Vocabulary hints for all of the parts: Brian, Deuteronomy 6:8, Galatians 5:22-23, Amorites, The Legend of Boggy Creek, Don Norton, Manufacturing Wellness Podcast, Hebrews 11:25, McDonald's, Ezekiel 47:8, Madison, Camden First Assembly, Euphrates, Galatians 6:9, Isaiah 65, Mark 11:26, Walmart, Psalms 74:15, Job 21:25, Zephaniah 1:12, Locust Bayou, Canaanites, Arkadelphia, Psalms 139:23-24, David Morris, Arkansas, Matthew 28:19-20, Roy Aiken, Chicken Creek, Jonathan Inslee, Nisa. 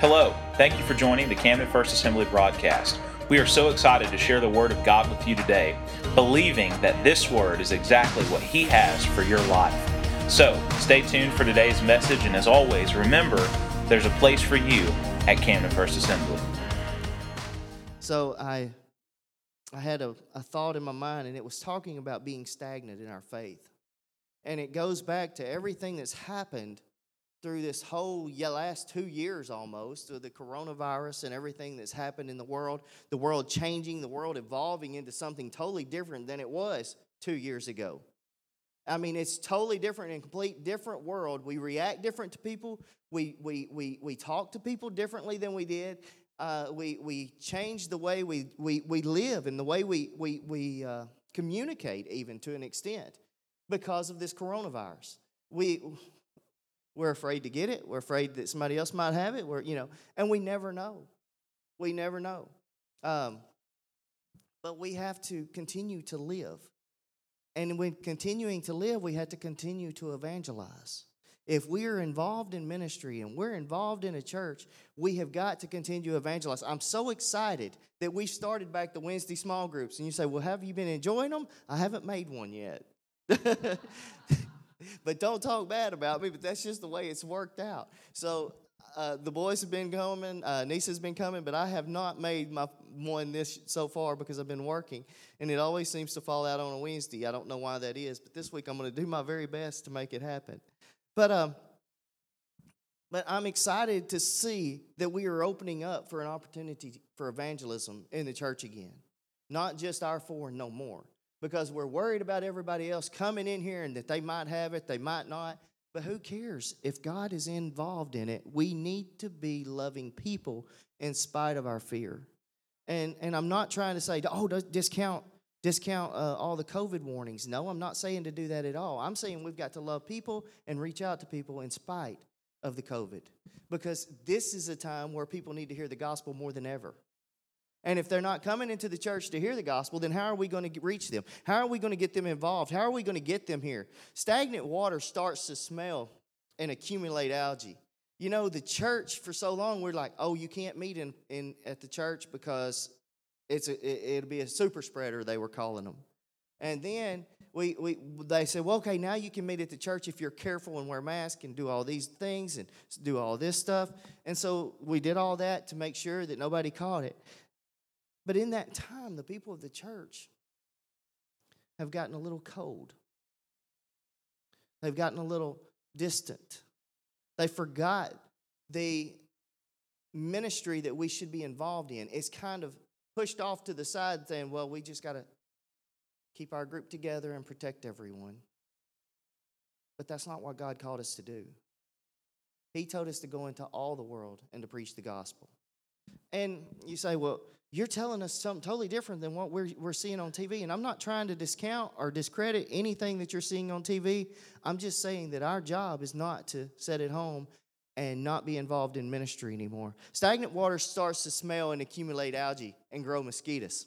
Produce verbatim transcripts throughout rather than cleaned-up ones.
Hello, thank you for joining the Camden First Assembly broadcast. We are so excited to share the Word of God with you today, believing that this Word is exactly what He has for your life. So, stay tuned for today's message, and as always, remember, there's a place for you at Camden First Assembly. So, I I had a, a thought in my mind, and it was talking about being stagnant in our faith. And it goes back to everything that's happened through this whole last two years almost, through the coronavirus and everything that's happened in the world, the world changing, the world evolving into something totally different than it was two years ago. I mean, it's totally different and complete different world. We react different to people. We we we we talk to people differently than we did. Uh, we we change the way we we we live and the way we we we uh, communicate even to an extent because of this coronavirus. We. We're afraid to get it. We're afraid that somebody else might have it. We're, you know, and we never know. We never know. Um, but we have to continue to live. And when continuing to live, we have to continue to evangelize. If we are involved in ministry and we're involved in a church, we have got to continue to evangelize. I'm so excited that we started back the Wednesday small groups. And you say, well, have you been enjoying them? I haven't made one yet. But don't talk bad about me, but that's just the way it's worked out. So uh, the boys have been coming, uh, Nisa's been coming, but I have not made my one this so far because I've been working. And it always seems to fall out on a Wednesday. I don't know why that is, but this week I'm going to do my very best to make it happen. But, um, but I'm excited to see that we are opening up for an opportunity for evangelism in the church again. Not just our four and no more. Because we're worried about everybody else coming in here and that they might have it, they might not. But who cares? If God is involved in it, we need to be loving people in spite of our fear. And and I'm not trying to say, oh, discount discount uh, all the COVID warnings. No, I'm not saying to do that at all. I'm saying we've got to love people and reach out to people in spite of the COVID. Because this is a time where people need to hear the gospel more than ever. And if they're not coming into the church to hear the gospel, then how are we going to reach them? How are we going to get them involved? How are we going to get them here? Stagnant water starts to smell and accumulate algae. You know, the church, for so long, we're like, oh, you can't meet in, in at the church because it's a, it, it'll be a super spreader, they were calling them. And then we we they said, well, okay, now you can meet at the church if you're careful and wear masks and do all these things and do all this stuff. And so we did all that to make sure that nobody caught it. But in that time, the people of the church have gotten a little cold. They've gotten a little distant. They forgot the ministry that we should be involved in. It's kind of pushed off to the side saying, well, we just got to keep our group together and protect everyone. But that's not what God called us to do. He told us to go into all the world and to preach the gospel. And you say, well, you're telling us something totally different than what we're we're seeing on T V. And I'm not trying to discount or discredit anything that you're seeing on T V. I'm just saying that our job is not to sit at home and not be involved in ministry anymore. Stagnant water starts to smell and accumulate algae and grow mosquitoes.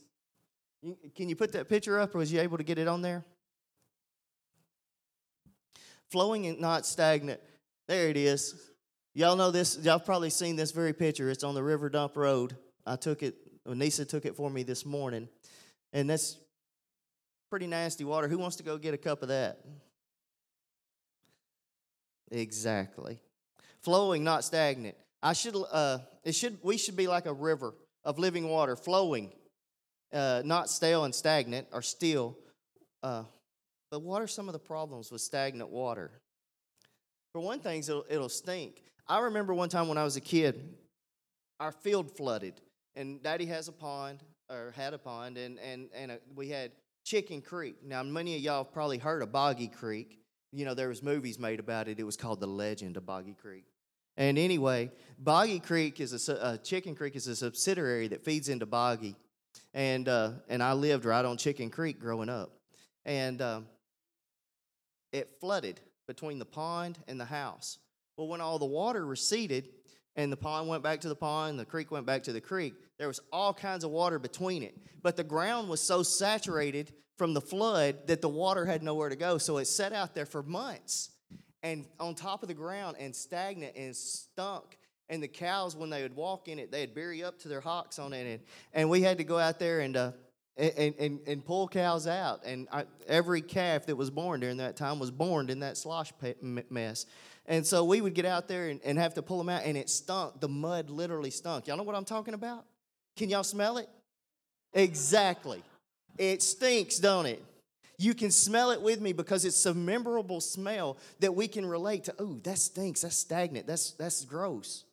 Can you put that picture up, or was you able to get it on there? Flowing and not stagnant. There it is. Y'all know this. Y'all probably seen this very picture. It's on the River Dump Road. I took it. Nisa took it for me this morning, and that's pretty nasty water. Who wants to go get a cup of that? Exactly. Flowing, not stagnant. I should. Uh, it should. We should be like a river of living water, flowing, uh, not stale and stagnant or still. Uh, but what are some of the problems with stagnant water? For one thing, it'll, it'll stink. I remember one time when I was a kid, our field flooded. And Daddy has a pond, or had a pond, and and and a, we had Chicken Creek. Now, many of y'all have probably heard of Boggy Creek. You know, there was movies made about it. It was called The Legend of Boggy Creek. And anyway, Boggy Creek is a uh, Chicken Creek is a subsidiary that feeds into Boggy, and uh, and I lived right on Chicken Creek growing up, and um, it flooded between the pond and the house. Well, when all the water receded, and the pond went back to the pond, the creek went back to the creek, there was all kinds of water between it. But the ground was so saturated from the flood that the water had nowhere to go. So it sat out there for months and on top of the ground and stagnant and stunk. and the cows, when they would walk in it, they'd bury up to their hocks on it, and, and we had to go out there and uh, and, and, and pull cows out, and I, every calf that was born during that time was born in that slosh mess. And so we would get out there and, and have to pull them out, and it stunk. The mud literally stunk. Y'all know what I'm talking about? Can y'all smell it? Exactly. It stinks, don't it? You can smell it with me because it's a memorable smell that we can relate to. Oh, that stinks. That's stagnant. That's that's gross.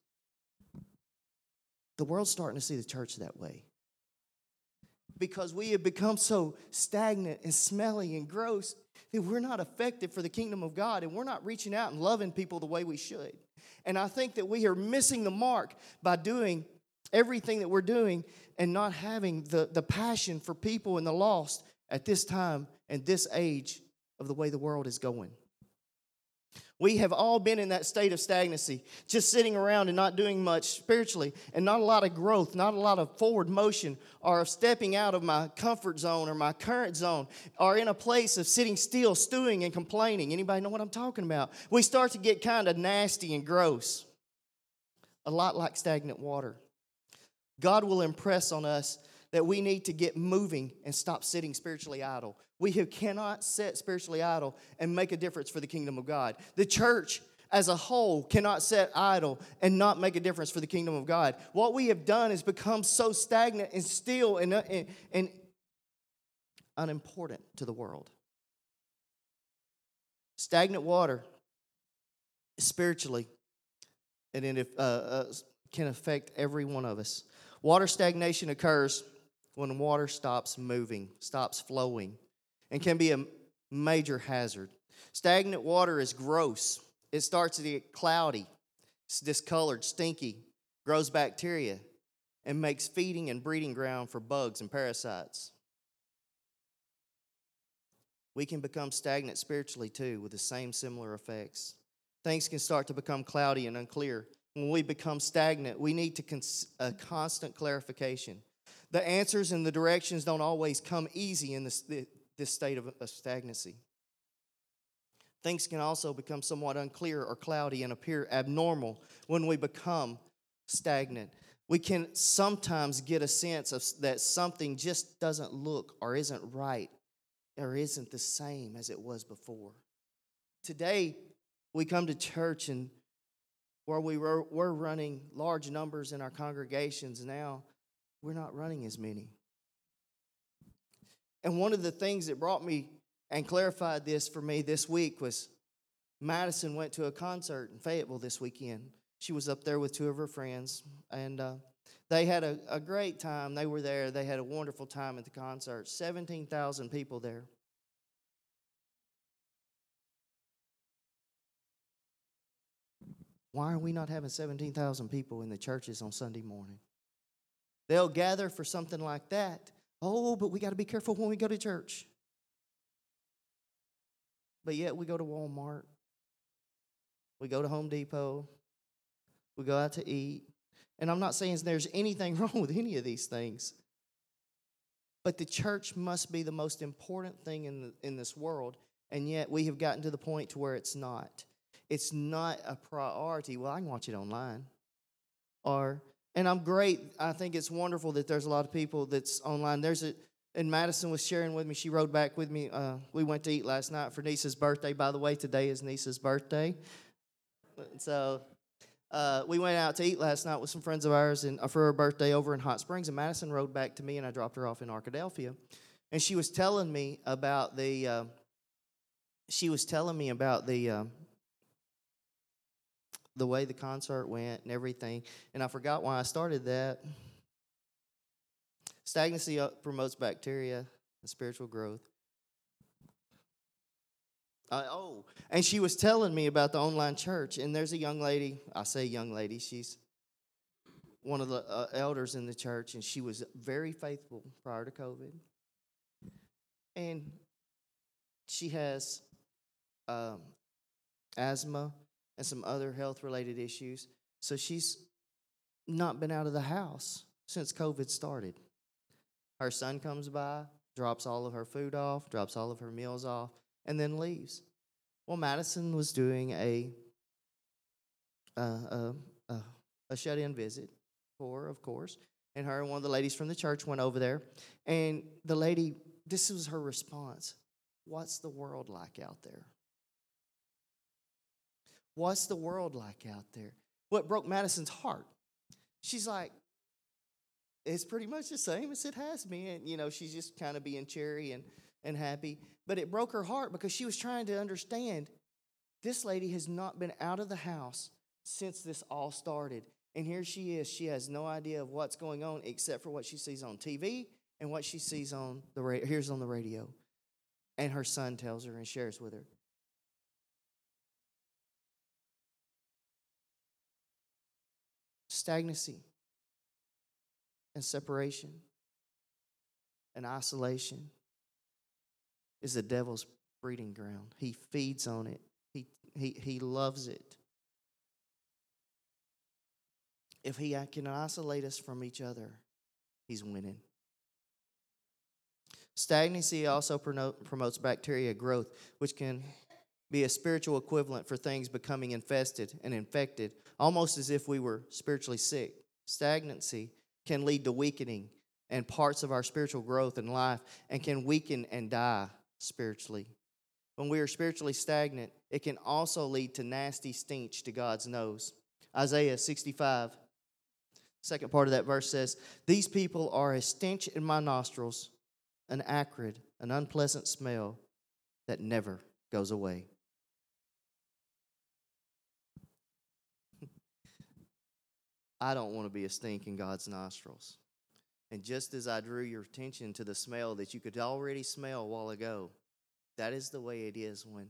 The world's starting to see the church that way because we have become so stagnant and smelly and gross that we're not effective for the kingdom of God, and we're not reaching out and loving people the way we should. And I think that we are missing the mark by doing everything that we're doing and not having the, the passion for people and the lost at this time and this age of the way the world is going. We have all been in that state of stagnancy, just sitting around and not doing much spiritually, and not a lot of growth, not a lot of forward motion, or of stepping out of my comfort zone or my current zone, or in a place of sitting still, stewing and complaining. Anybody know what I'm talking about? We start to get kind of nasty and gross, a lot like stagnant water. God will impress on us that we need to get moving and stop sitting spiritually idle. We who cannot sit spiritually idle and make a difference for the kingdom of God. The church as a whole cannot sit idle and not make a difference for the kingdom of God. What we have done is become so stagnant and still and, and, and unimportant to the world. Stagnant water spiritually and it uh, uh, can affect every one of us. Water stagnation occurs when water stops moving, stops flowing, and can be a major hazard. Stagnant water is gross. It starts to get cloudy, it's discolored, stinky, grows bacteria, and makes feeding and breeding ground for bugs and parasites. We can become stagnant spiritually too with the same similar effects. Things can start to become cloudy and unclear. When we become stagnant, we need to cons- a constant clarification. The answers and the directions don't always come easy in this, this state of, of stagnancy. Things can also become somewhat unclear or cloudy and appear abnormal when we become stagnant. We can sometimes get a sense of that something just doesn't look or isn't right or isn't the same as it was before. Today, we come to church and where we were, we're running large numbers in our congregations now, we're not running as many. And one of the things that brought me and clarified this for me this week was Madison went to a concert in Fayetteville this weekend. She was up there with two of her friends, and uh, they had a, a great time. They were there. They had a wonderful time at the concert. seventeen thousand people there. Why are we not having seventeen thousand people in the churches on Sunday morning? They'll gather for something like that. Oh, but we got to be careful when we go to church. But yet we go to Walmart. We go to Home Depot. We go out to eat. And I'm not saying there's anything wrong with any of these things. But the church must be the most important thing in the, in this world. And yet we have gotten to the point to where it's not. It's not a priority. Well, I can watch it online. Or... And I'm great. I think it's wonderful that there's a lot of people that's online. There's a, and Madison was sharing with me. She rode back with me. Uh, we went to eat last night for Nisa's birthday. By the way, today is Nisa's birthday. So uh, we went out to eat last night with some friends of ours and, uh, for her birthday over in Hot Springs. And Madison rode back to me, and I dropped her off in Arkadelphia. And she was telling me about the. Uh, she was telling me about the. Uh, the way the concert went and everything. And I forgot why I started that. Stagnancy promotes bacteria and spiritual growth. Uh, oh, and she was telling me about the online church. And there's a young lady. I say young lady. She's one of the uh, elders in the church. And she was very faithful prior to COVID. And she has um, asthma and some other health-related issues. So she's not been out of the house since COVID started. Her son comes by, drops all of her food off, drops all of her meals off, and then leaves. Well, Madison was doing a, uh, a, a a shut-in visit for, of course. And her and one of the ladies from the church went over there. And the lady, this was her response. What's the world like out there? What's the world like out there? What broke Madison's heart? She's like, it's pretty much the same as it has been. You know, she's just kind of being cheery and, and happy. But it broke her heart because she was trying to understand this lady has not been out of the house since this all started. And here she is. She has no idea of what's going on except for what she sees on T V and what she sees on the radio. Here's on the radio. And her son tells her and shares with her. Stagnancy and separation and isolation is the devil's breeding ground. He feeds on it. He he he loves it. If he can isolate us from each other, he's winning. Stagnancy also promotes bacteria growth, which can be a spiritual equivalent for things becoming infested and infected, almost as if we were spiritually sick. Stagnancy can lead to weakening and parts of our spiritual growth in life and can weaken and die spiritually. When we are spiritually stagnant, it can also lead to nasty stench to God's nose. Isaiah sixty-five, second part of that verse says, "These people are a stench in my nostrils, an acrid, an unpleasant smell that never goes away." I don't want to be a stink in God's nostrils. And just as I drew your attention to the smell that you could already smell a while ago, that is the way it is when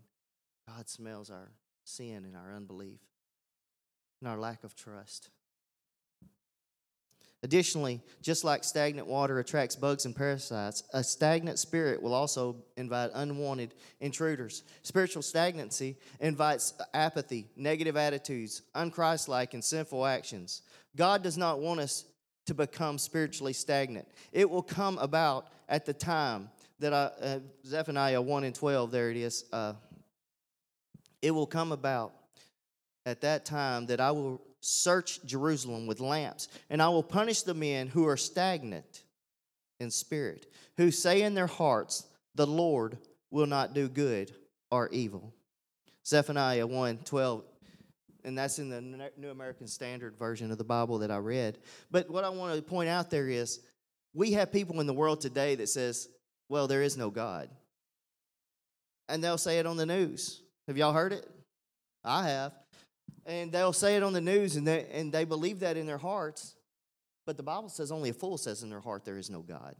God smells our sin and our unbelief and our lack of trust. Additionally, just like stagnant water attracts bugs and parasites, a stagnant spirit will also invite unwanted intruders. Spiritual stagnancy invites apathy, negative attitudes, unchristlike, and sinful actions. God does not want us to become spiritually stagnant. It will come about at the time that I, uh, Zephaniah one and twelve, there it is. Uh, it will come about at that time that I will search Jerusalem with lamps, and I will punish the men who are stagnant in spirit, who say in their hearts, the Lord will not do good or evil. Zephaniah one twelve, and that's in the New American Standard version of the Bible that I read. But what I want to point out there is, we have people in the world today that says, well, there is no God. And they'll say it on the news. Have y'all heard it? I have. And they'll say it on the news, and they, and they believe that in their hearts. But the Bible says only a fool says in their heart there is no God.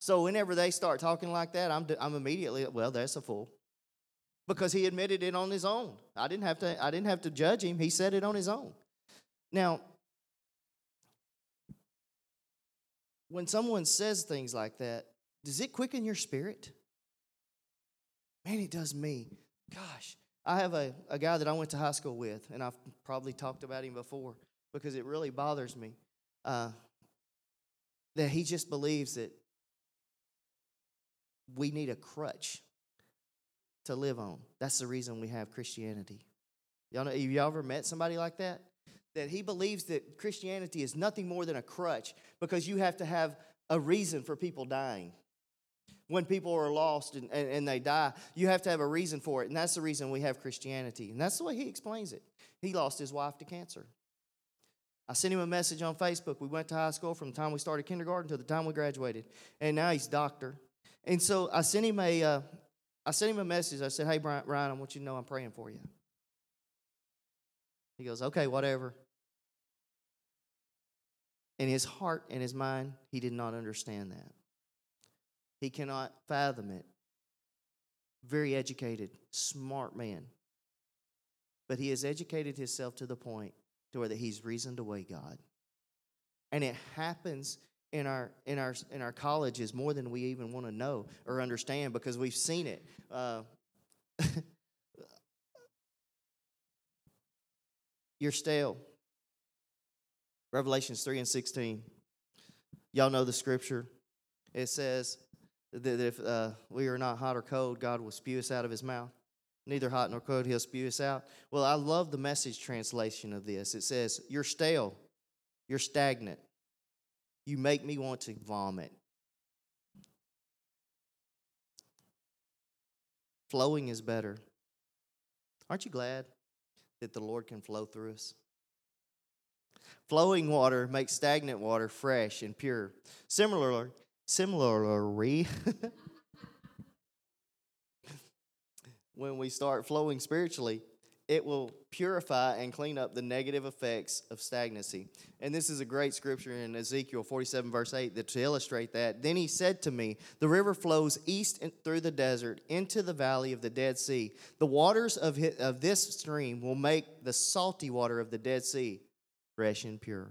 So whenever they start talking like that, I'm I'm immediately, well, that's a fool. Because he admitted it on his own. I didn't have to, I didn't have to judge him. He said it on his own. Now, when someone says things like that, does it quicken your spirit? Man, it does me. Gosh. I have a, a guy that I went to high school with, and I've probably talked about him before because it really bothers me uh, that he just believes that we need a crutch to live on. That's the reason we have Christianity. Y'all know, have y'all ever met somebody like that? That he believes that Christianity is nothing more than a crutch because you have to have a reason for people dying. When people are lost and, and, and they die, you have to have a reason for it. And that's the reason we have Christianity. And that's the way he explains it. He lost his wife to cancer. I sent him a message on Facebook. We went to high school from the time we started kindergarten to the time we graduated. And now he's doctor. And so I sent him a, uh, I sent him a message. I said, hey, Brian, Brian, I want you to know I'm praying for you. He goes, okay, whatever. In his heart and his mind, he did not understand that. He cannot fathom it. Very educated, smart man. But he has educated himself to the point to where that he's reasoned away God. And it happens in our in our in our colleges more than we even want to know or understand because we've seen it. Uh, you're stale. Revelations three and sixteen. Y'all know the scripture. It says that if uh, we are not hot or cold, God will spew us out of his mouth. neither hot nor cold, he'll spew us out. Well, I love the Message translation of this. It says, you're stale, you're stagnant. You make me want to vomit. Flowing is better. Aren't you glad that the Lord can flow through us? Flowing water makes stagnant water fresh and pure. Similarly, similarly when we start flowing spiritually, it will purify and clean up the negative effects of stagnancy. And this is a great scripture in Ezekiel forty-seven, verse eight, that to illustrate that. Then he said to me, the river flows east through the desert into the valley of the Dead Sea. The waters of of this stream will make the salty water of the Dead Sea fresh and pure.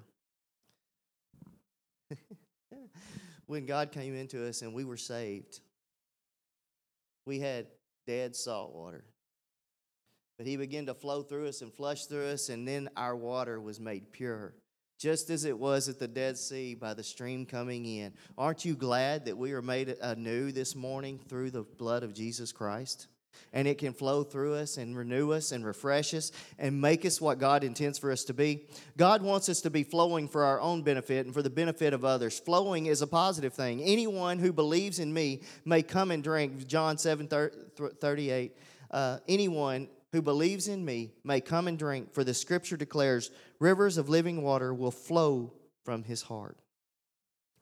When God came into us and we were saved, we had dead salt water. But he began to flow through us and flush through us, and then our water was made pure, just as it was at the Dead Sea by the stream coming in. Aren't you glad that we are made anew this morning through the blood of Jesus Christ? And it can flow through us and renew us and refresh us and make us what God intends for us to be. God wants us to be flowing for our own benefit and for the benefit of others. Flowing is a positive thing. Anyone who believes in me may come and drink. John seven thirty-eight. Uh, anyone... who believes in me may come and drink, for the scripture declares, rivers of living water will flow from his heart.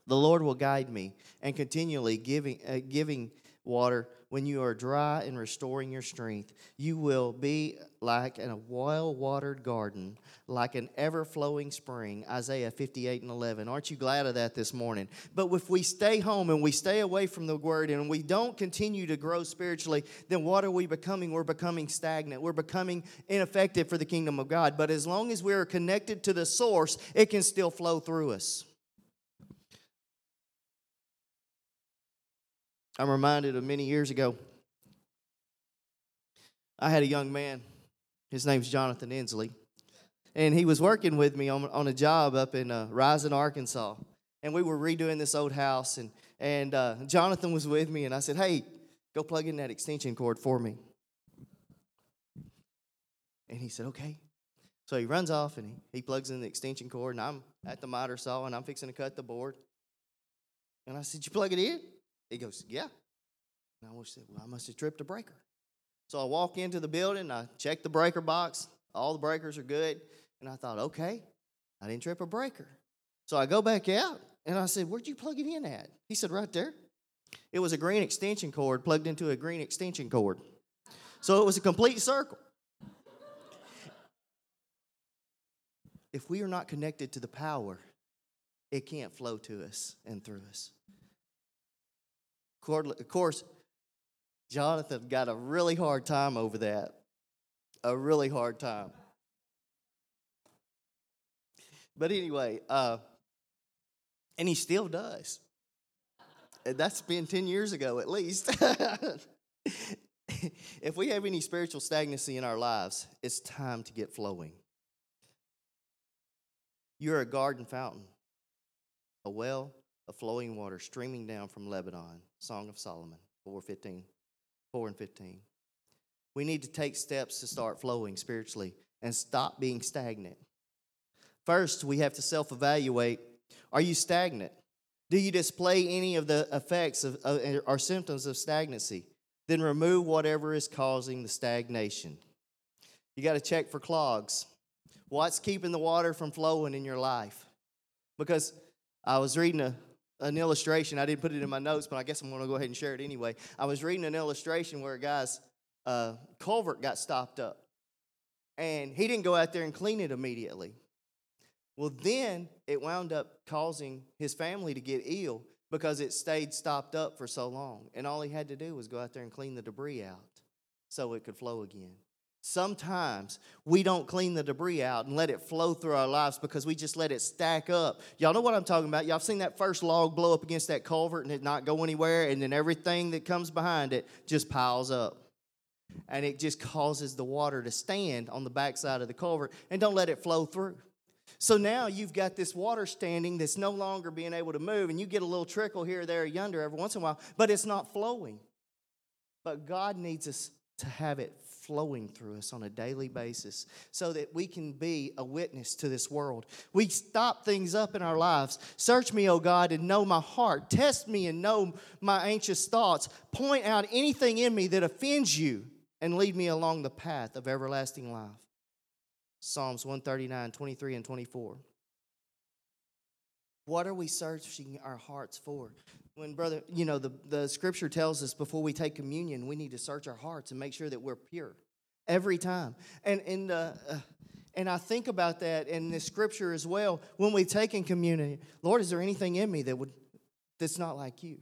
The Lord will guide me and continually giving uh, giving water when you are dry and restoring your strength. You will be like a well-watered garden, like an ever-flowing spring. Isaiah fifty-eight and eleven. Aren't you glad of that this morning? But if we stay home and we stay away from the Word and we don't continue to grow spiritually, then what are we becoming? We're becoming stagnant. We're becoming ineffective for the kingdom of God. But as long as we are connected to the source, it can still flow through us. I'm reminded of many years ago, I had a young man, his name's Jonathan Inslee, and he was working with me on, on a job up in uh, Rising, Arkansas, and we were redoing this old house, and, and uh, Jonathan was with me, and I said, hey, go plug in that extension cord for me. And he said, okay. So he runs off, and he, he plugs in the extension cord, and I'm at the miter saw, and I'm fixing to cut the board. And I said, you plug it in? He goes, yeah. And I said, well, I must have tripped a breaker. So I walk into the building, I check the breaker box, all the breakers are good, and I thought, okay, I didn't trip a breaker. So I go back out, and I said, where'd you plug it in at? He said, right there. It was a green extension cord plugged into a green extension cord. So it was a complete circle. If we are not connected to the power, it can't flow to us and through us. Of course, Jonathan got a really hard time over that. A really hard time. But anyway, uh, and he still does. And that's been ten years ago at least. If we have any spiritual stagnancy in our lives, it's time to get flowing. You're a garden fountain, a well of flowing water streaming down from Lebanon, Song of Solomon four fifteen, four and fifteen. We need to take steps to start flowing spiritually and stop being stagnant. First, we have to self-evaluate. Are you stagnant? Do you display any of the effects of, uh, or symptoms of stagnancy? Then remove whatever is causing the stagnation. You got to check for clogs. What's keeping the water from flowing in your life? Because I was reading a An illustration, I didn't put it in my notes, but I guess I'm going to go ahead and share it anyway. I was reading an illustration where a guy's uh, culvert got stopped up, and he didn't go out there and clean it immediately. Well, then it wound up causing his family to get ill because it stayed stopped up for so long, and all he had to do was go out there and clean the debris out so it could flow again. Sometimes we don't clean the debris out and let it flow through our lives because we just let it stack up. Y'all know what I'm talking about. Y'all seen that first log blow up against that culvert and it not go anywhere, and then everything that comes behind it just piles up. And it just causes the water to stand on the backside of the culvert and don't let it flow through. So now you've got this water standing that's no longer being able to move, and you get a little trickle here, there, yonder every once in a while, but it's not flowing. But God needs us to have it flowing through us on a daily basis so that we can be a witness to this world. We stop things up in our lives. Search me, O God, and know my heart. Test me and know my anxious thoughts. Point out anything in me that offends you and lead me along the path of everlasting life. Psalms one thirty-nine, twenty-three, and twenty-four. What are we searching our hearts for? When, brother, you know, the, the scripture tells us before we take communion, we need to search our hearts and make sure that we're pure every time. And and uh, uh, and I think about that in the scripture as well. When we take in communion, Lord, is there anything in me that would that's not like you?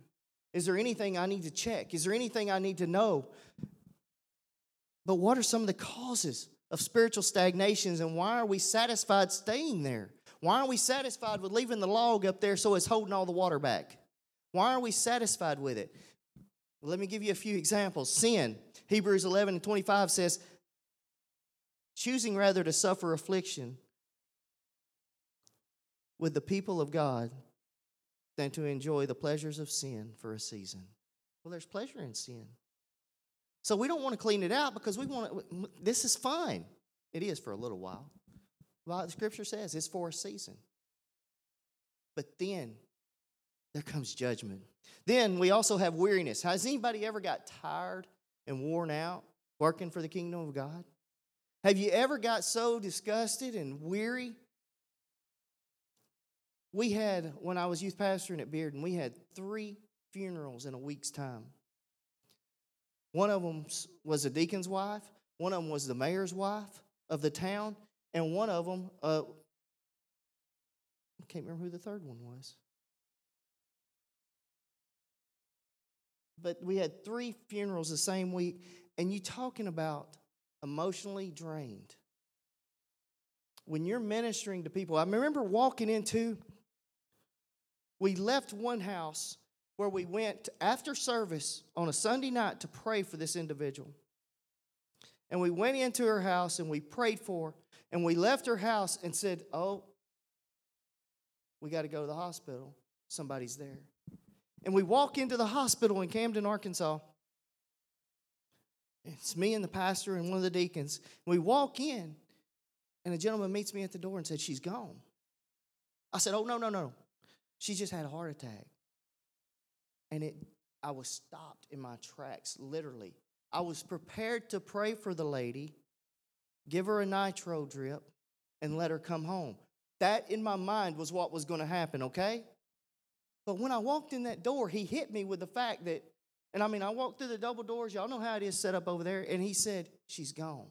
Is there anything I need to check? Is there anything I need to know? But what are some of the causes of spiritual stagnations, and why are we satisfied staying there? Why are we satisfied with leaving the log up there so it's holding all the water back? Why are we satisfied with it? Well, let me give you a few examples. Sin. Hebrews eleven and twenty-five says, choosing rather to suffer affliction with the people of God than to enjoy the pleasures of sin for a season. Well, there's pleasure in sin. So we don't want to clean it out because we want to, this is fine. It is for a little while. Well, the scripture says it's for a season. But then there comes judgment. Then we also have weariness. Has anybody ever got tired and worn out working for the kingdom of God? Have you ever got so disgusted and weary? We had, when I was youth pastoring at Bearden, we had three funerals in a week's time. One of them was the deacon's wife. One of them was the mayor's wife of the town. And one of them, uh, I can't remember who the third one was. But we had three funerals the same week, and you talking about emotionally drained. When you're ministering to people, I remember walking into, we left one house where we went after service on a Sunday night to pray for this individual. And we went into her house, and we prayed for her, and we left her house and said, oh, we got to go to the hospital. Somebody's there. And we walk into the hospital in Camden, Arkansas. It's me and the pastor and one of the deacons. We walk in, and a gentleman meets me at the door and said, she's gone. I said, oh, no, no, no. She just had a heart attack. And it, I was stopped in my tracks, literally. I was prepared to pray for the lady, give her a nitro drip, and let her come home. That, in my mind, was what was going to happen, okay? But when I walked in that door, he hit me with the fact that, and I mean, I walked through the double doors. Y'all know how it is set up over there. And he said, she's gone.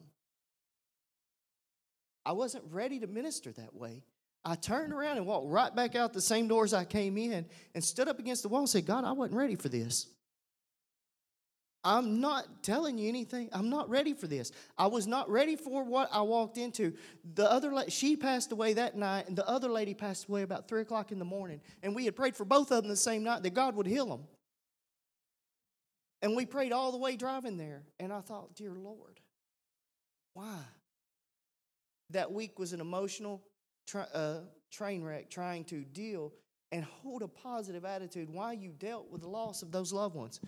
I wasn't ready to minister that way. I turned around and walked right back out the same doors I came in and stood up against the wall and said, God, I wasn't ready for this. I'm not telling you anything. I'm not ready for this. I was not ready for what I walked into. The other la- she passed away that night, and the other lady passed away about three o'clock in the morning. And we had prayed for both of them the same night that God would heal them. And we prayed all the way driving there. And I thought, dear Lord, why? That week was an emotional tra- uh, train wreck trying to deal and hold a positive attitude while you dealt with the loss of those loved ones.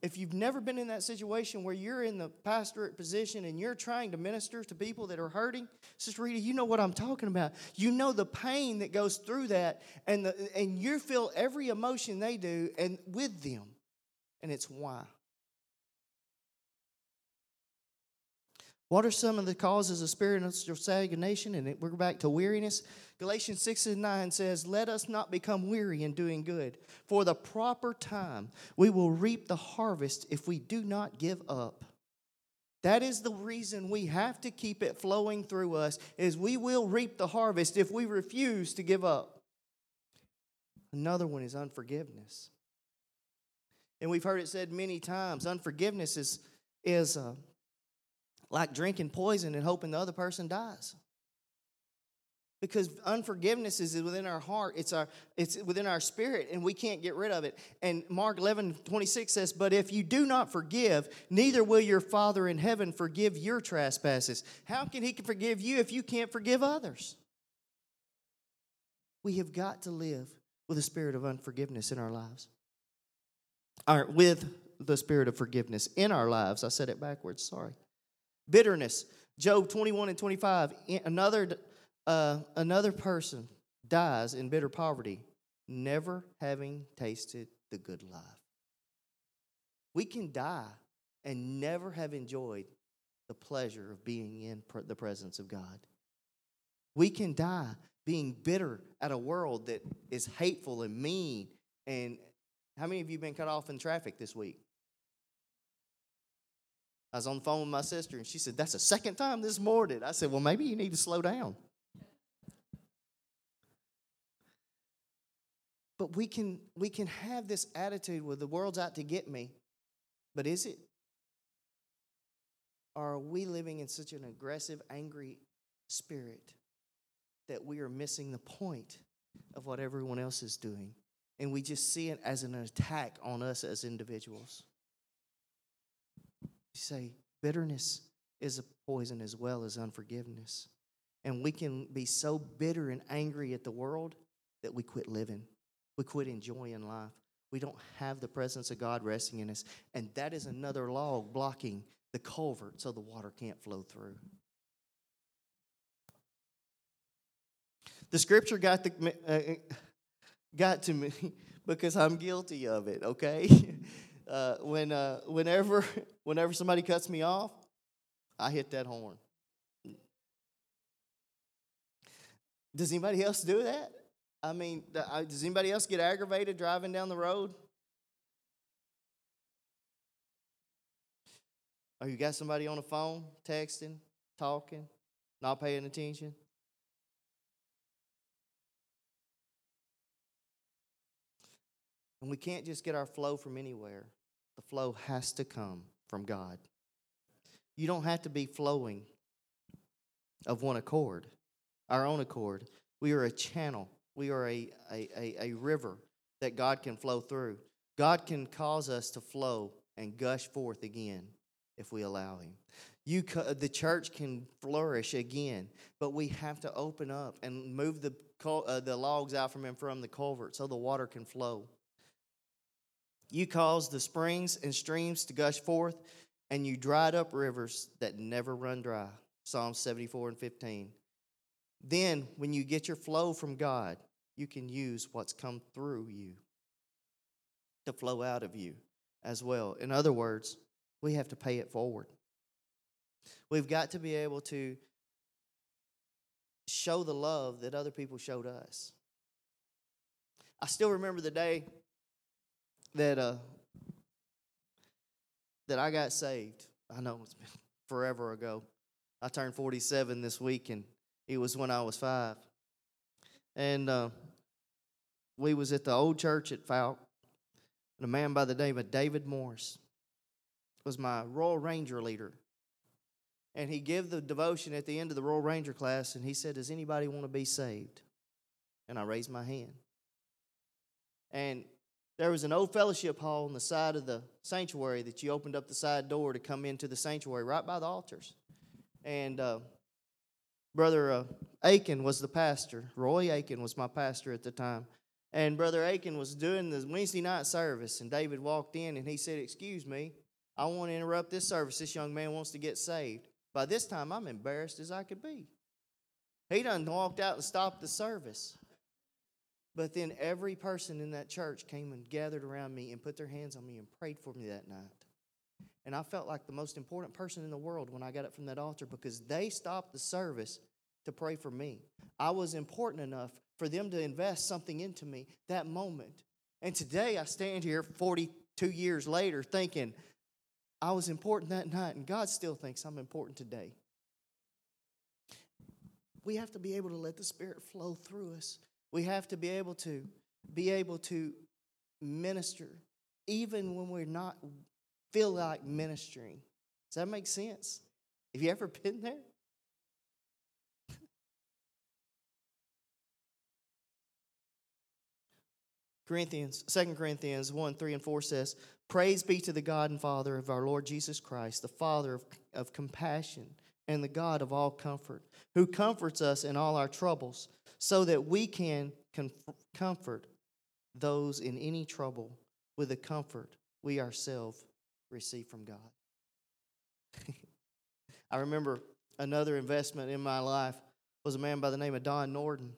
If you've never been in that situation where you're in the pastorate position and you're trying to minister to people that are hurting, Sister Rita, you know what I'm talking about. You know the pain that goes through that, and the, and you feel every emotion they do and with them, and it's why. What are some of the causes of spiritual stagnation? And we're back to weariness. Galatians six and nine says, let us not become weary in doing good. For the proper time, we will reap the harvest if we do not give up. That is the reason we have to keep it flowing through us, is we will reap the harvest if we refuse to give up. Another one is unforgiveness. And we've heard it said many times, unforgiveness is... is uh, like drinking poison and hoping the other person dies. Because unforgiveness is within our heart. It's our it's within our spirit, and we can't get rid of it. And Mark eleven twenty-six says, but if you do not forgive, neither will your Father in heaven forgive your trespasses. How can he forgive you if you can't forgive others? We have got to live with a spirit of unforgiveness in our lives. All right, with the spirit of forgiveness in our lives. I said it backwards, sorry. bitterness. Job twenty-one and twenty-five, another, uh, another person dies in bitter poverty, never having tasted the good life. We can die and never have enjoyed the pleasure of being in pr- the presence of God. We can die being bitter at a world that is hateful and mean. And how many of you have been cut off in traffic this week? I was on the phone with my sister, and she said, that's the second time this morning. I said, well, maybe you need to slow down. But we can we can have this attitude where the world's out to get me, but is it? Are we living in such an aggressive, angry spirit that we are missing the point of what everyone else is doing? And we just see it as an attack on us as individuals. You say, bitterness is a poison as well as unforgiveness. And we can be so bitter and angry at the world that we quit living. We quit enjoying life. We don't have the presence of God resting in us. And that is another log blocking the culvert so the water can't flow through. The scripture got the... Uh, Got to me because I'm guilty of it. Okay, uh, when uh, whenever whenever somebody cuts me off, I hit that horn. Does anybody else do that? I mean, does anybody else get aggravated driving down the road? Or you got somebody on the phone texting, talking, not paying attention? And we can't just get our flow from anywhere. The flow has to come from God. You don't have to be flowing of one accord, our own accord. We are a channel. We are a, a, a, a river that God can flow through. God can cause us to flow and gush forth again if we allow Him. You, the church can flourish again, but we have to open up and move the, uh, the logs out from and from the culvert so the water can flow. You caused the springs and streams to gush forth, and you dried up rivers that never run dry. Psalms seventy-four and fifteen. Then, when you get your flow from God, you can use what's come through you to flow out of you as well. In other words, we have to pay it forward. We've got to be able to show the love that other people showed us. I still remember the day That uh, that I got saved. I know it's been forever ago. I turned forty-seven this week, and it was when I was five. And uh, we was at the old church at Falk, and a man by the name of David Morris was my Royal Ranger leader. And he gave the devotion at the end of the Royal Ranger class, and he said, does anybody want to be saved? And I raised my hand. And there was an old fellowship hall on the side of the sanctuary that you opened up the side door to come into the sanctuary right by the altars. And uh, Brother uh, Aiken was the pastor. Roy Aiken was my pastor at the time. And Brother Aiken was doing the Wednesday night service, and David walked in, and he said, excuse me, I want to interrupt this service. This young man wants to get saved. By this time, I'm embarrassed as I could be. He done walked out and stopped the service. But then every person in that church came and gathered around me and put their hands on me and prayed for me that night. And I felt like the most important person in the world when I got up from that altar because they stopped the service to pray for me. I was important enough for them to invest something into me that moment. And today I stand here forty-two years later thinking I was important that night, and God still thinks I'm important today. We have to be able to let the Spirit flow through us. We have to be able to be able to minister even when we're not feel like ministering. Does that make sense? Have you ever been there? Corinthians, Second Corinthians one, three and four says, praise be to the God and Father of our Lord Jesus Christ, the Father of, of compassion and the God of all comfort, who comforts us in all our troubles, so that we can comfort those in any trouble with the comfort we ourselves receive from God. I remember another investment in my life was a man by the name of Don Norton.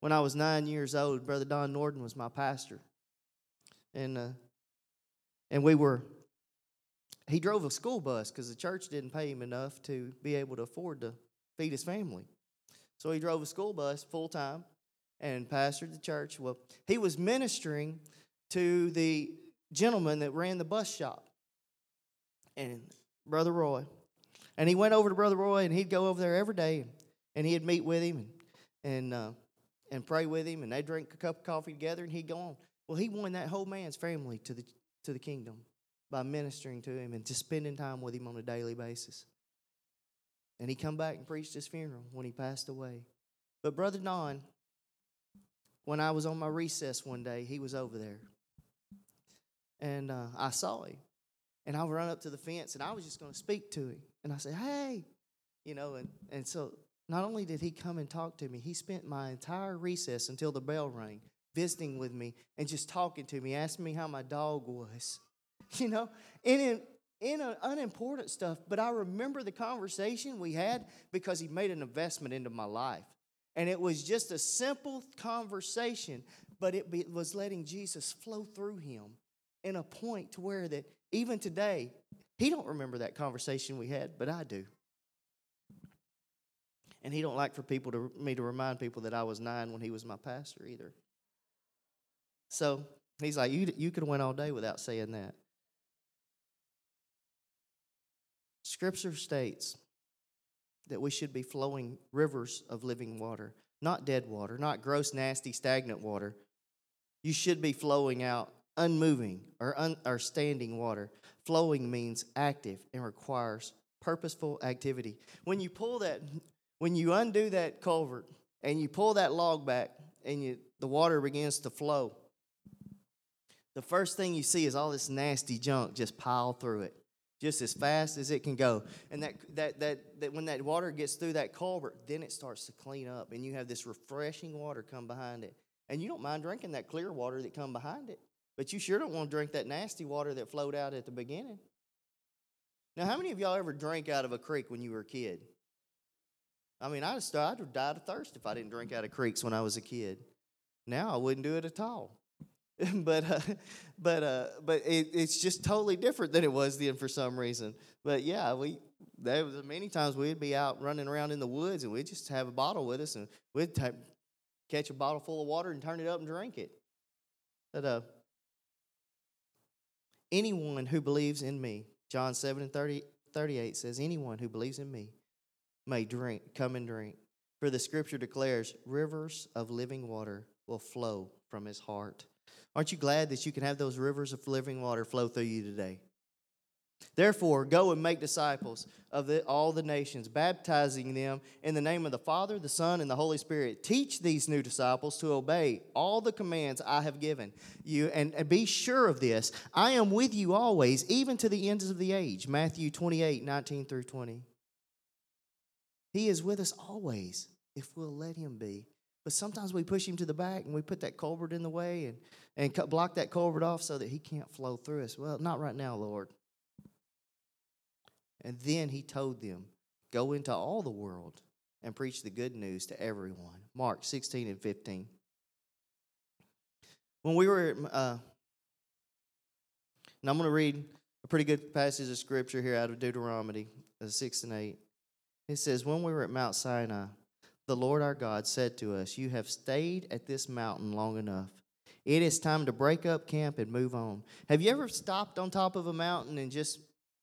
When I was nine years old, Brother Don Norton was my pastor. And uh, and we were, he drove a school bus because the church didn't pay him enough to be able to afford to feed his family. So he drove a school bus full time and pastored the church. Well, he was ministering to the gentleman that ran the bus shop, and Brother Roy. And he went over to Brother Roy, and he'd go over there every day, and he'd meet with him and and, uh, and pray with him, and they'd drink a cup of coffee together, and he'd go on. Well, he won that whole man's family to the to the kingdom by ministering to him and just spending time with him on a daily basis. And he come back and preached his funeral when he passed away. But Brother Don, when I was on my recess one day, he was over there. And uh, I saw him. And I run up to the fence, and I was just going to speak to him. And I said, hey. You know, and, and so not only did he come and talk to me, he spent my entire recess until the bell rang, visiting with me and just talking to me, asking me how my dog was. You know, and in in a, unimportant stuff. But I remember the conversation we had because he made an investment into my life. And it was just a simple conversation, but it, be, it was letting Jesus flow through him in a point to where that even today, he don't remember that conversation we had, but I do. And he don't like for people to me to remind people that I was nine when he was my pastor either. So he's like, you, you could have went all day without saying that. Scripture states that we should be flowing rivers of living water, not dead water, not gross, nasty, stagnant water. You should be flowing out unmoving or, un, or standing water. Flowing means active and requires purposeful activity. When you pull that, when you undo that culvert and you pull that log back and you, the water begins to flow, the first thing you see is all this nasty junk just pile through it, just as fast as it can go. And that, that that that when that water gets through that culvert, then it starts to clean up, and you have this refreshing water come behind it. And you don't mind drinking that clear water that come behind it, but you sure don't want to drink that nasty water that flowed out at the beginning. Now, how many of y'all ever drank out of a creek when you were a kid? I mean, I'd have, I'd have died of thirst if I didn't drink out of creeks when I was a kid. Now I wouldn't do it at all. But uh, but uh, but it, it's just totally different than it was then for some reason. But yeah, we there was many times we'd be out running around in the woods and we'd just have a bottle with us and we'd t- catch a bottle full of water and turn it up and drink it. But uh, anyone who believes in me, John seven and thirty, thirty-eight says, anyone who believes in me may drink, come and drink. For the scripture declares, rivers of living water will flow from his heart. Aren't you glad that you can have those rivers of living water flow through you today? Therefore, go and make disciples of the, all the nations, baptizing them in the name of the Father, the Son, and the Holy Spirit. Teach these new disciples to obey all the commands I have given you, and, and be sure of this. I am with you always, even to the ends of the age. Matthew twenty-eight, nineteen through twenty. He is with us always, if we'll let him be. But sometimes we push him to the back and we put that culvert in the way and, and co- block that culvert off so that he can't flow through us. Well, not right now, Lord. And then he told them, go into all the world and preach the good news to everyone. Mark sixteen and fifteen. When we were, uh, and I'm going to read a pretty good passage of scripture here out of Deuteronomy six and eight. It says, when we were at Mount Sinai, the Lord our God said to us, you have stayed at this mountain long enough. It is time to break up camp and move on. Have you ever stopped on top of a mountain and just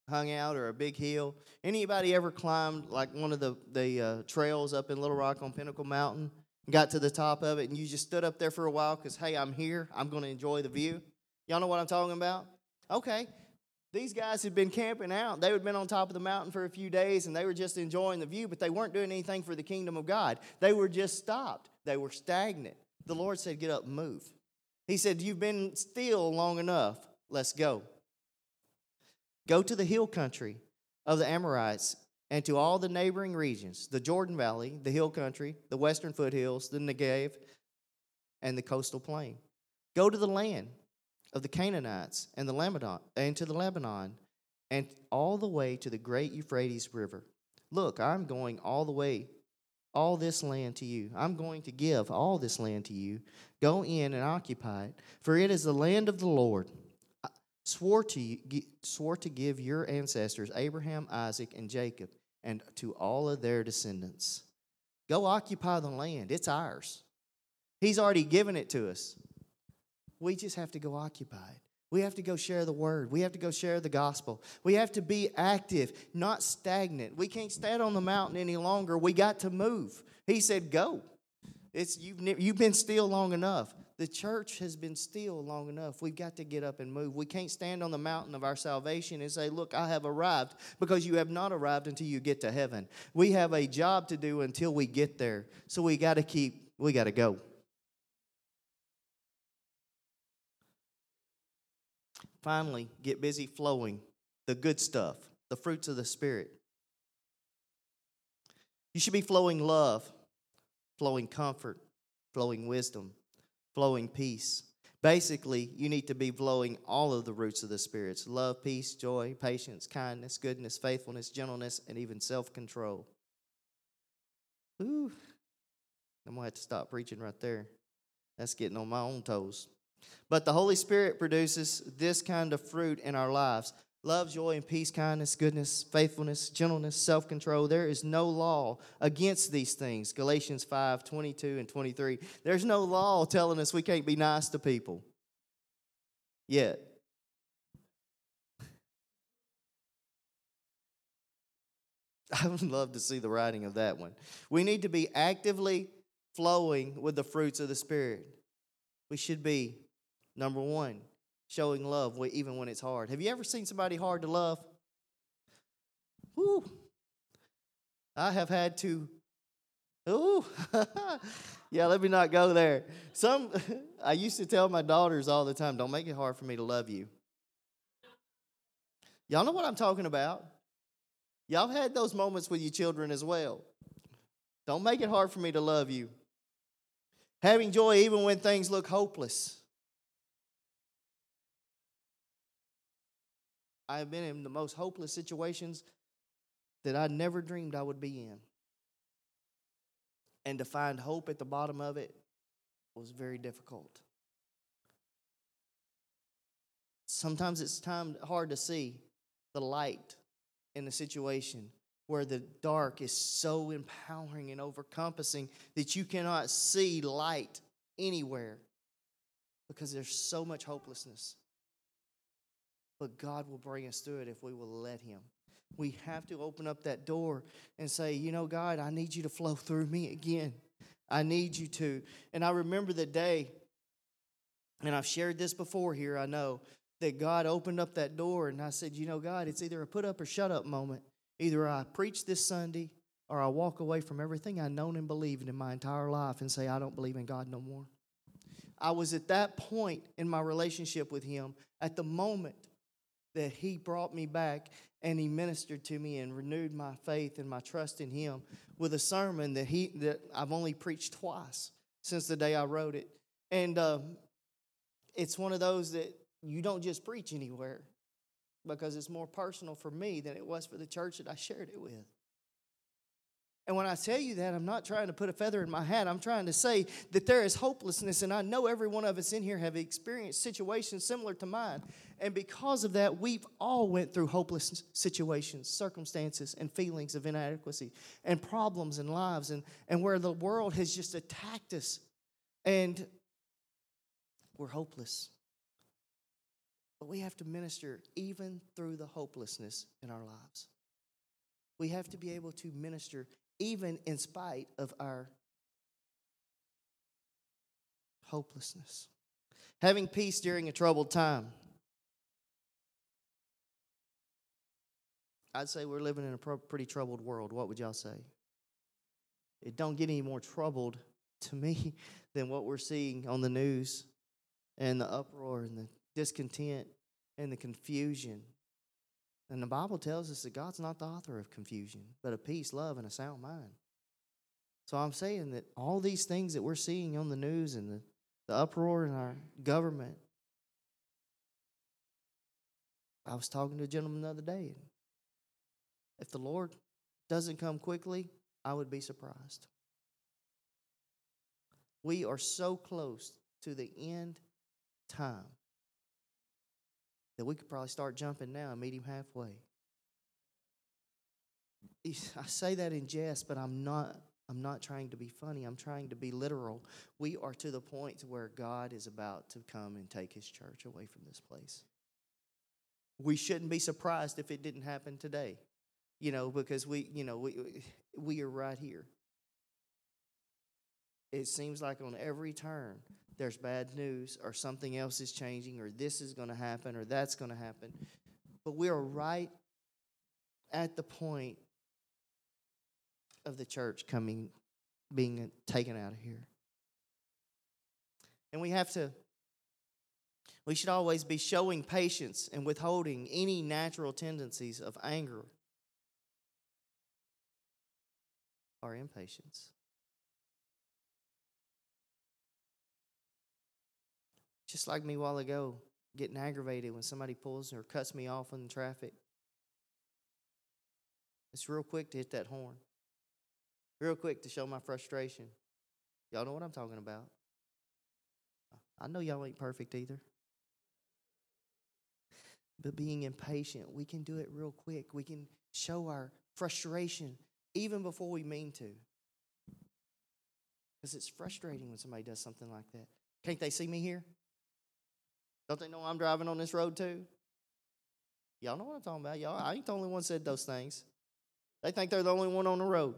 hung out, or a big hill? Anybody ever climbed like one of the, the uh, trails up in Little Rock on Pinnacle Mountain, got to the top of it, and you just stood up there for a while because, hey, I'm here. I'm going to enjoy the view. Y'all know what I'm talking about? Okay. These guys had been camping out. They had been on top of the mountain for a few days, and they were just enjoying the view, but they weren't doing anything for the kingdom of God. They were just stopped. They were stagnant. The Lord said, get up and move. He said, you've been still long enough. Let's go. Go to the hill country of the Amorites and to all the neighboring regions, the Jordan Valley, the hill country, the western foothills, the Negev, and the coastal plain. Go to the land of the Canaanites and the Lebanon, and to the Lebanon, and all the way to the great Euphrates River, look, I'm going all the way, all this land to you. I'm going to give all this land to you. Go in and occupy it, for it is the land of the Lord. I swore to you, swore to give your ancestors, Abraham, Isaac, and Jacob, and to all of their descendants. Go occupy the land. It's ours. He's already given it to us. We just have to go occupy it. We have to go share the word. We have to go share the gospel. We have to be active, not stagnant. We can't stand on the mountain any longer. We got to move. He said, go. It's you've, you've been still long enough. The church has been still long enough. We've got to get up and move. We can't stand on the mountain of our salvation and say, look, I have arrived, because you have not arrived until you get to heaven. We have a job to do until we get there. So we got to keep, we got to go. Finally, get busy flowing, the good stuff, the fruits of the Spirit. You should be flowing love, flowing comfort, flowing wisdom, flowing peace. Basically, you need to be flowing all of the roots of the Spirit: love, peace, joy, patience, kindness, goodness, faithfulness, gentleness, and even self-control. Ooh, I'm going to have to stop preaching right there. That's getting on my own toes. But the Holy Spirit produces this kind of fruit in our lives: love, joy, and peace, kindness, goodness, faithfulness, gentleness, self-control. There is no law against these things. Galatians five twenty-two and twenty-three. There's no law telling us we can't be nice to people. Yet. I would love to see the writing of that one. We need to be actively flowing with the fruits of the Spirit. We should be, number one, showing love even when it's hard. Have you ever seen somebody hard to love? Ooh, I have had to. Ooh, yeah, let me not go there. Some, I used to tell my daughters all the time, don't make it hard for me to love you. Y'all know what I'm talking about. Y'all have had those moments with your children as well. Don't make it hard for me to love you. Having joy even when things look hopeless. I have been in the most hopeless situations that I never dreamed I would be in. And to find hope at the bottom of it was very difficult. Sometimes it's time hard to see the light in the situation, where the dark is so empowering and overcompassing that you cannot see light anywhere because there's so much hopelessness. But God will bring us through it if we will let Him. We have to open up that door and say, you know, God, I need you to flow through me again. I need you to. And I remember the day, and I've shared this before here, I know, that God opened up that door, and I said, you know, God, it's either a put up or shut up moment. Either I preach this Sunday or I walk away from everything I've known and believed in my entire life and say, I don't believe in God no more. I was at that point in my relationship with Him at the moment that He brought me back and He ministered to me and renewed my faith and my trust in Him with a sermon that he that I've only preached twice since the day I wrote it. And um, it's one of those that you don't just preach anywhere, because it's more personal for me than it was for the church that I shared it with. And when I tell you that, I'm not trying to put a feather in my hat. I'm trying to say that there is hopelessness, and I know every one of us in here have experienced situations similar to mine. And because of that, we've all went through hopeless situations, circumstances, and feelings of inadequacy, and problems in lives, and, and where the world has just attacked us, and we're hopeless. But we have to minister even through the hopelessness in our lives. We have to be able to minister even in spite of our hopelessness. Having peace during a troubled time. I'd say we're living in a pretty troubled world. What would y'all say? It don't get any more troubled to me than what we're seeing on the news and the uproar and the discontent and the confusion. And the Bible tells us that God's not the author of confusion, but of peace, love, and a sound mind. So I'm saying that all these things that we're seeing on the news and the, the uproar in our government. I was talking to a gentleman the other day. If the Lord doesn't come quickly, I would be surprised. We are so close to the end time that we could probably start jumping now and meet him halfway. I say that in jest, but I'm not I'm not trying to be funny. I'm trying to be literal. We are to the point where God is about to come and take his church away from this place. We shouldn't be surprised if it didn't happen today, you know, because we, you know, we we are right here. It seems like on every turn there's bad news or something else is changing or this is going to happen or that's going to happen. But we are right at the point of the church coming, being taken out of here. And we have to, we should always be showing patience and withholding any natural tendencies of anger or impatience. Just like me a while ago, getting aggravated when somebody pulls or cuts me off in traffic. It's real quick to hit that horn. Real quick to show my frustration. Y'all know what I'm talking about. I know y'all ain't perfect either. But being impatient, we can do it real quick. We can show our frustration even before we mean to. Because it's frustrating when somebody does something like that. Can't they see me here? Don't they know I'm driving on this road too? Y'all know what I'm talking about. Y'all, I ain't the only one said those things. They think they're the only one on the road.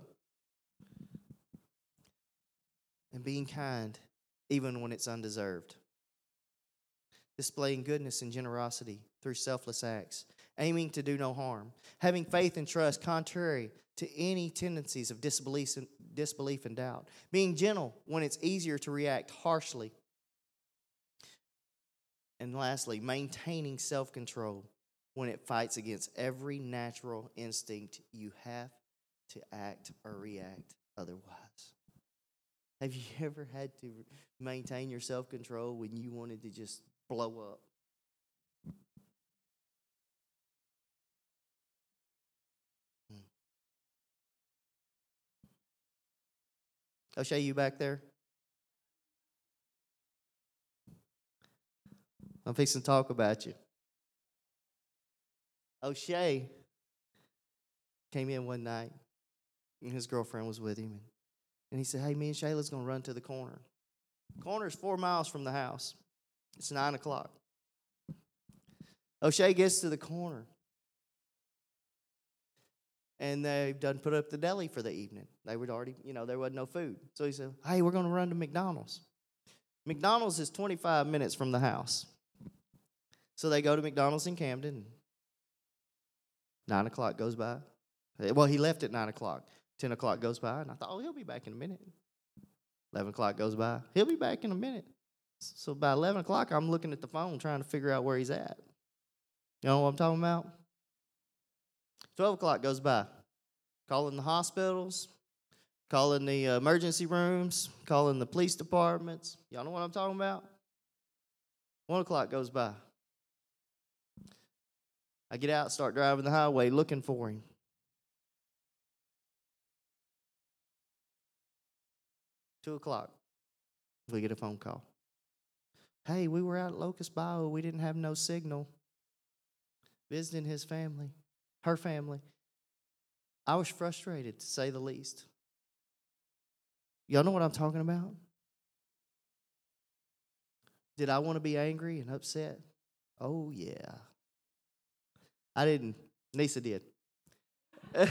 And being kind, even when it's undeserved. Displaying goodness and generosity through selfless acts. Aiming to do no harm. Having faith and trust contrary to any tendencies of disbelief and, disbelief and doubt. Being gentle when it's easier to react harshly. And lastly, maintaining self-control when it fights against every natural instinct. You have to act or react otherwise. Have you ever had to maintain your self-control when you wanted to just blow up? O'Shea, you back there? I'm fixing to talk about you. O'Shea came in one night, and his girlfriend was with him. And he said, hey, me and Shayla's going to run to the corner. Corner's four miles from the house. It's nine o'clock. O'Shea gets to the corner. And they've done put up the deli for the evening. They were already, you know, there wasn't no food. So he said, hey, we're going to run to McDonald's. McDonald's is twenty-five minutes from the house. So they go to McDonald's in Camden. nine o'clock goes by. Well, he left at nine o'clock. ten o'clock goes by, and I thought, oh, he'll be back in a minute. eleven o'clock goes by. He'll be back in a minute. So by eleven o'clock, I'm looking at the phone trying to figure out where he's at. You know what I'm talking about? twelve o'clock goes by. Calling the hospitals, calling the emergency rooms, calling the police departments. Y'all know what I'm talking about? one o'clock goes by. I get out, start driving the highway looking for him. two o'clock, we get a phone call. Hey, we were out at Locust Bayou. We didn't have no signal. Visiting his family, her family. I was frustrated, to say the least. Y'all know what I'm talking about? Did I want to be angry and upset? Oh, yeah. I didn't. Nisa did. I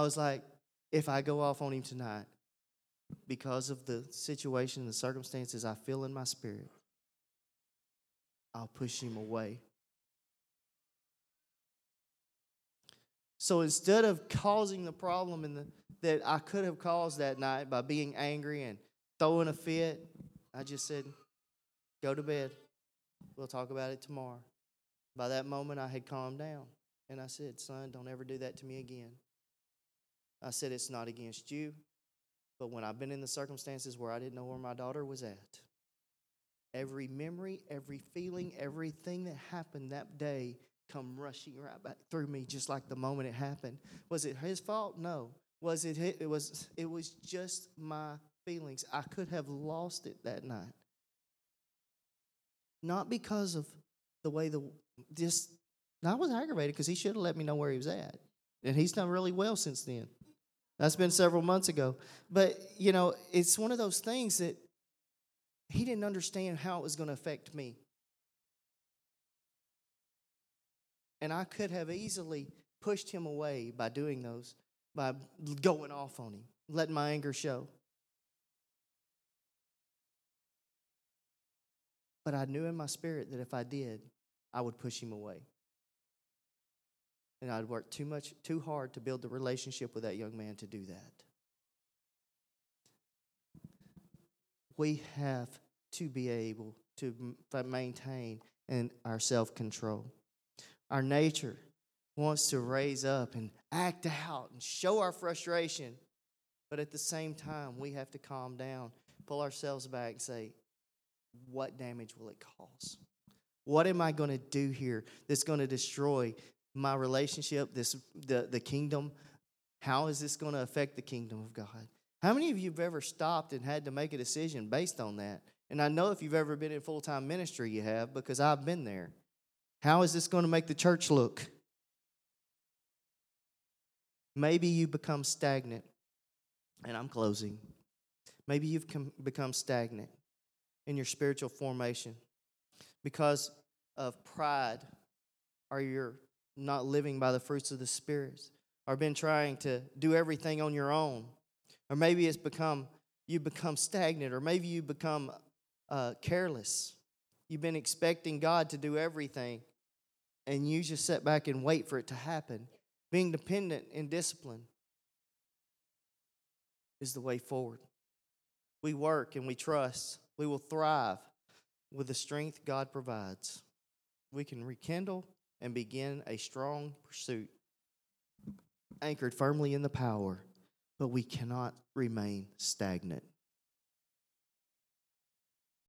was like, if I go off on him tonight, because of the situation and the circumstances I feel in my spirit, I'll push him away. So instead of causing the problem in the, that I could have caused that night by being angry and throwing a fit, I just said, go to bed. We'll talk about it tomorrow. By that moment, I had calmed down. And I said, son, don't ever do that to me again. I said, it's not against you, but when I've been in the circumstances where I didn't know where my daughter was at, every memory, every feeling, everything that happened that day come rushing right back through me just like the moment it happened. Was it his fault? No. Was it his, it was it was just my feelings. I could have lost it that night. Not because of the way the just I was aggravated because he should have let me know where he was at. And he's done really well since then. That's been several months ago. But, you know, it's one of those things that he didn't understand how it was going to affect me. And I could have easily pushed him away by doing those, by going off on him, letting my anger show. But I knew in my spirit that if I did, I would push him away. And I'd worked too much, too hard to build the relationship with that young man to do that. We have to be able to maintain and our self-control. Our nature wants to raise up and act out and show our frustration. But at the same time, we have to calm down, pull ourselves back and say, what damage will it cause? What am I going to do here that's going to destroy my relationship, this the, the kingdom? How is this going to affect the kingdom of God? How many of you have ever stopped and had to make a decision based on that? And I know if you've ever been in full-time ministry, you have, because I've been there. How is this going to make the church look? Maybe you become stagnant, and I'm closing. Maybe you've become stagnant in your spiritual formation because of pride or your not living by the fruits of the Spirit, or been trying to do everything on your own. Or maybe it's become, you become stagnant, or maybe you become uh, careless. You've been expecting God to do everything, and you just sit back and wait for it to happen. Being dependent and disciplined is the way forward. We work and we trust. We will thrive with the strength God provides. We can rekindle and begin a strong pursuit, anchored firmly in the power, but we cannot remain stagnant.